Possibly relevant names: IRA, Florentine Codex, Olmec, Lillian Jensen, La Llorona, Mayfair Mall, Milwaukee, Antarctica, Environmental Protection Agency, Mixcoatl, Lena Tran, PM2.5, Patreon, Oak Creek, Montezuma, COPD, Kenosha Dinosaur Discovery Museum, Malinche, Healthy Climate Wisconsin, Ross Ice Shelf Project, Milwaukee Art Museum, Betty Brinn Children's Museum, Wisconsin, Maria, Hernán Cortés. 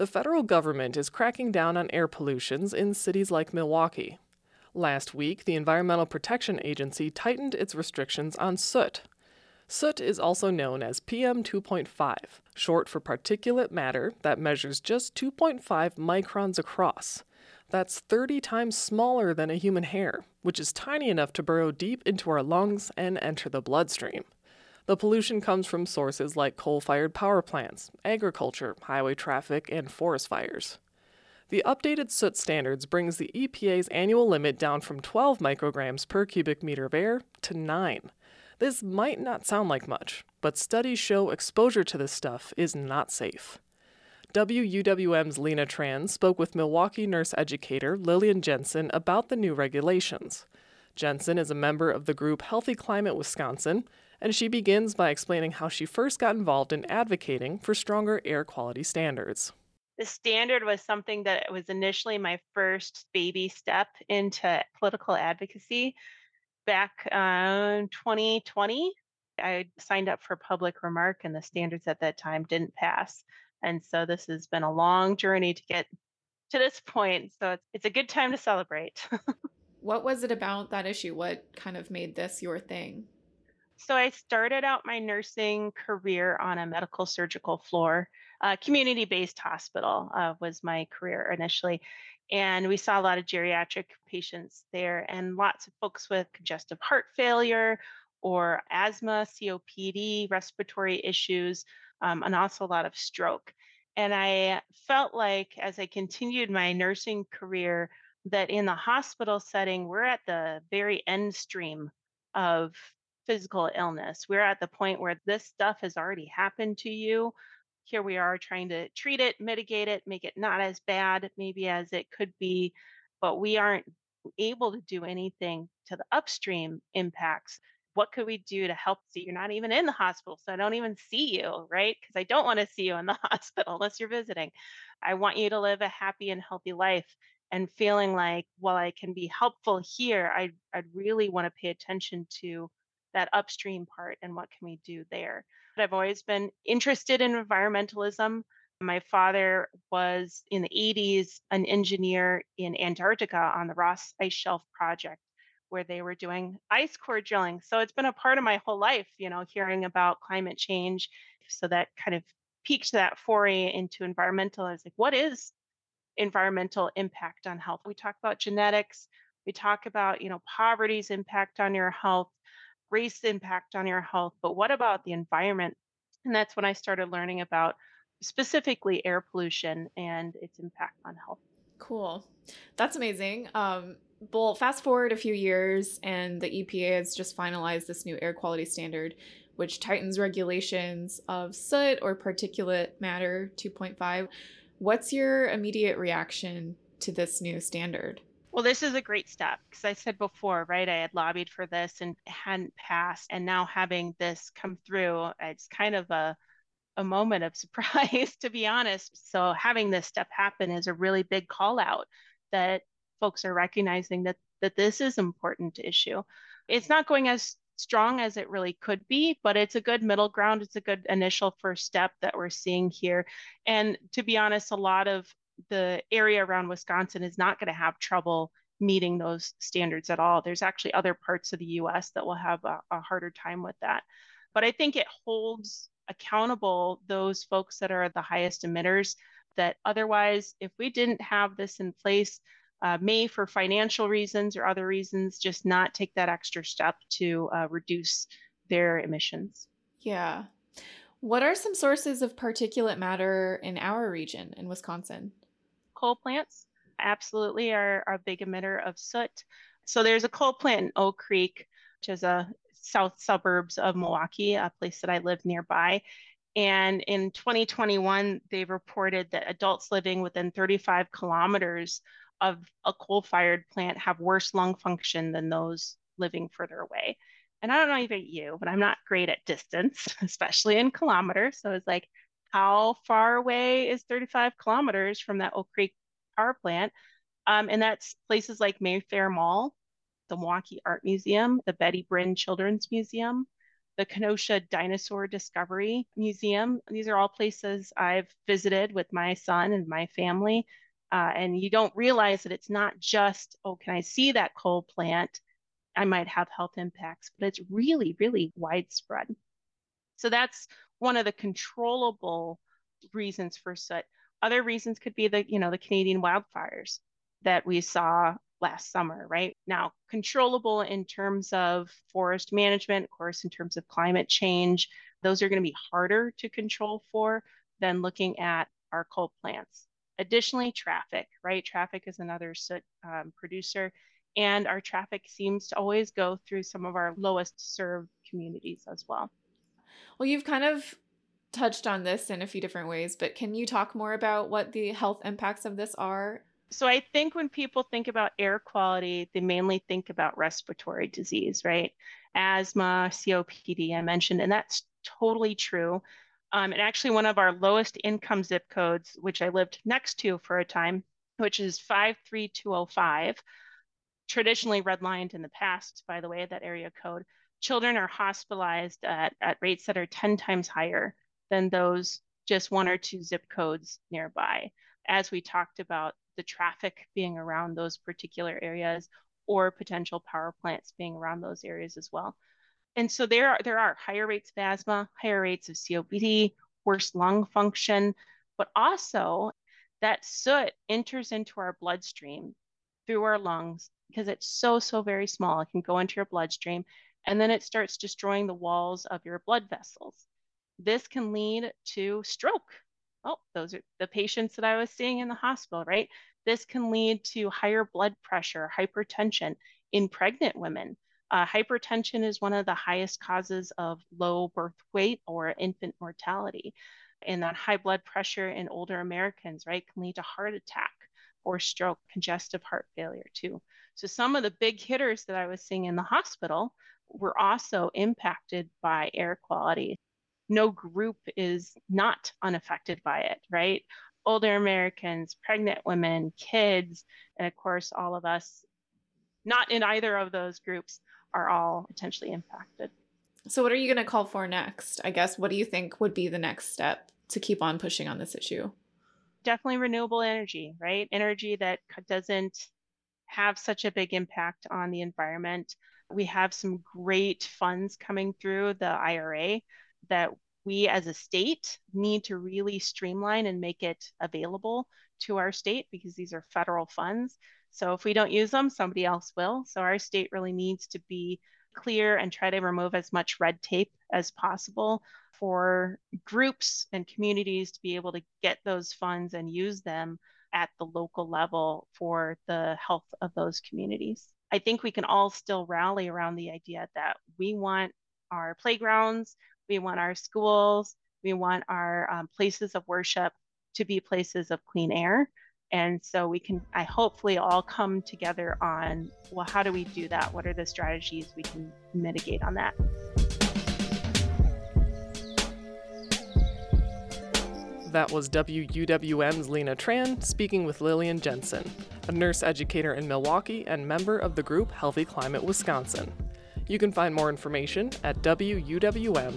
The federal government is cracking down on air pollutions in cities like Milwaukee. Last week, the Environmental Protection Agency tightened its restrictions on soot. Soot is also known as PM2.5, short for particulate matter that measures just 2.5 microns across. That's 30 times smaller than a human hair, which is tiny enough to burrow deep into our lungs and enter the bloodstream. The pollution comes from sources like coal-fired power plants, agriculture, highway traffic, and forest fires. The updated soot standards brings the EPA's annual limit down from 12 micrograms per cubic meter of air to 9. This might not sound like much, but studies show exposure to this stuff is not safe. WUWM's Lena Tran spoke with Milwaukee nurse educator Lillian Jensen about the new regulations. Jensen is a member of the group Healthy Climate Wisconsin, and she begins by explaining how she first got involved in advocating for stronger air quality standards. The standard was something that was initially my first baby step into political advocacy. Back in 2020, I signed up for public remark, and the standards at that time didn't pass. And so this has been a long journey to get to this point. So it's a good time to celebrate. What was it about that issue? What kind of made this your thing? So I started out my nursing career on a medical surgical floor. Community-based hospital was my career initially. And we saw a lot of geriatric patients there and lots of folks with congestive heart failure or asthma, COPD, respiratory issues, and also a lot of stroke. And I felt like as I continued my nursing career that in the hospital setting, we're at the very end stream of physical illness. We're at the point where this stuff has already happened to you. Here we are trying to treat it, mitigate it, make it not as bad maybe as it could be, but we aren't able to do anything to the upstream impacts. What could we do to help? See, you're not even in the hospital, so I don't even see you, right? Because I don't want to see you in the hospital unless you're visiting. I want you to live a happy and healthy life. And feeling like, while I can be helpful here, I'd really want to pay attention to that upstream part and what can we do there. But I've always been interested in environmentalism. My father was, in the 80s, an engineer in Antarctica on the Ross Ice Shelf Project, where they were doing ice core drilling. So it's been a part of my whole life, hearing about climate change. So that kind of piqued that foray into environmental. I was like, what is environmental impact on health? We talk about genetics. We talk about, poverty's impact on your health, race impact on your health, but what about the environment? And that's when I started learning about specifically air pollution and its impact on health. Cool. That's amazing. Well, fast forward a few years and the EPA has just finalized this new air quality standard, which tightens regulations of soot or particulate matter 2.5. What's your immediate reaction to this new standard? Well, this is a great step because I said before, right, I had lobbied for this and hadn't passed. And now having this come through, it's kind of a moment of surprise, to be honest. So having this step happen is a really big call out that folks are recognizing that this is an important issue. It's not going as strong as it really could be, but it's a good middle ground. It's a good initial first step that we're seeing here. And to be honest, a lot of the area around Wisconsin is not going to have trouble meeting those standards at all. There's actually other parts of the U.S. that will have a harder time with that. But I think it holds accountable those folks that are the highest emitters that otherwise, if we didn't have this in place, may for financial reasons or other reasons, just not take that extra step to reduce their emissions. Yeah. What are some sources of particulate matter in our region in Wisconsin? Coal plants absolutely are a big emitter of soot. So there's a coal plant in Oak Creek, which is a south suburbs of Milwaukee, a place that I live nearby. And in 2021, they reported that adults living within 35 kilometers of a coal-fired plant have worse lung function than those living further away. And I don't know about you, but I'm not great at distance, especially in kilometers. So it's like, how far away is 35 kilometers from that Oak Creek power plant? And that's places like Mayfair Mall, the Milwaukee Art Museum, the Betty Brinn Children's Museum, the Kenosha Dinosaur Discovery Museum. These are all places I've visited with my son and my family. And you don't realize that it's not just, oh, can I see that coal plant? I might have health impacts, but it's really, really widespread. So that's one of the controllable reasons for soot. Other reasons could be the, you know, the Canadian wildfires that we saw last summer, right? Now, controllable in terms of forest management, of course, in terms of climate change, those are going to be harder to control for than looking at our coal plants. Additionally, traffic, right? Traffic is another soot producer, and our traffic seems to always go through some of our lowest served communities as well. Well, you've kind of touched on this in a few different ways, but can you talk more about what the health impacts of this are? So I think when people think about air quality, they mainly think about respiratory disease, right? Asthma, COPD, I mentioned, and that's totally true. And actually one of our lowest income zip codes, which I lived next to for a time, which is 53205, traditionally redlined in the past, by the way, that area code, children are hospitalized at rates that are 10 times higher than those just one or two zip codes nearby. As we talked about the traffic being around those particular areas or potential power plants being around those areas as well. And so there are higher rates of asthma, higher rates of COPD, worse lung function, but also that soot enters into our bloodstream through our lungs because it's so very small. It can go into your bloodstream, and then it starts destroying the walls of your blood vessels. This can lead to stroke. Oh, those are the patients that I was seeing in the hospital, right? This can lead to higher blood pressure, hypertension in pregnant women. Hypertension is one of the highest causes of low birth weight or infant mortality. And that high blood pressure in older Americans, right, can lead to heart attack or stroke, congestive heart failure too. So some of the big hitters that I was seeing in the hospital were also impacted by air quality. No group is not unaffected by it, right? Older Americans, pregnant women, kids, and of course, all of us not in either of those groups are all potentially impacted. So what are you going to call for next? I guess, what do you think would be the next step to keep on pushing on this issue? Definitely renewable energy, right? Energy that doesn't have such a big impact on the environment. We have some great funds coming through the IRA that we as a state need to really streamline and make it available to our state because these are federal funds. So if we don't use them, somebody else will. So our state really needs to be clear and try to remove as much red tape as possible for groups and communities to be able to get those funds and use them at the local level for the health of those communities. I think we can all still rally around the idea that we want our playgrounds, we want our schools, we want our places of worship to be places of clean air. And so we can, I hopefully all come together on, well, how do we do that? What are the strategies we can mitigate on that? That was WUWM's Lena Tran speaking with Lillian Jensen, a nurse educator in Milwaukee and member of the group Healthy Climate Wisconsin. You can find more information at WUWM.com.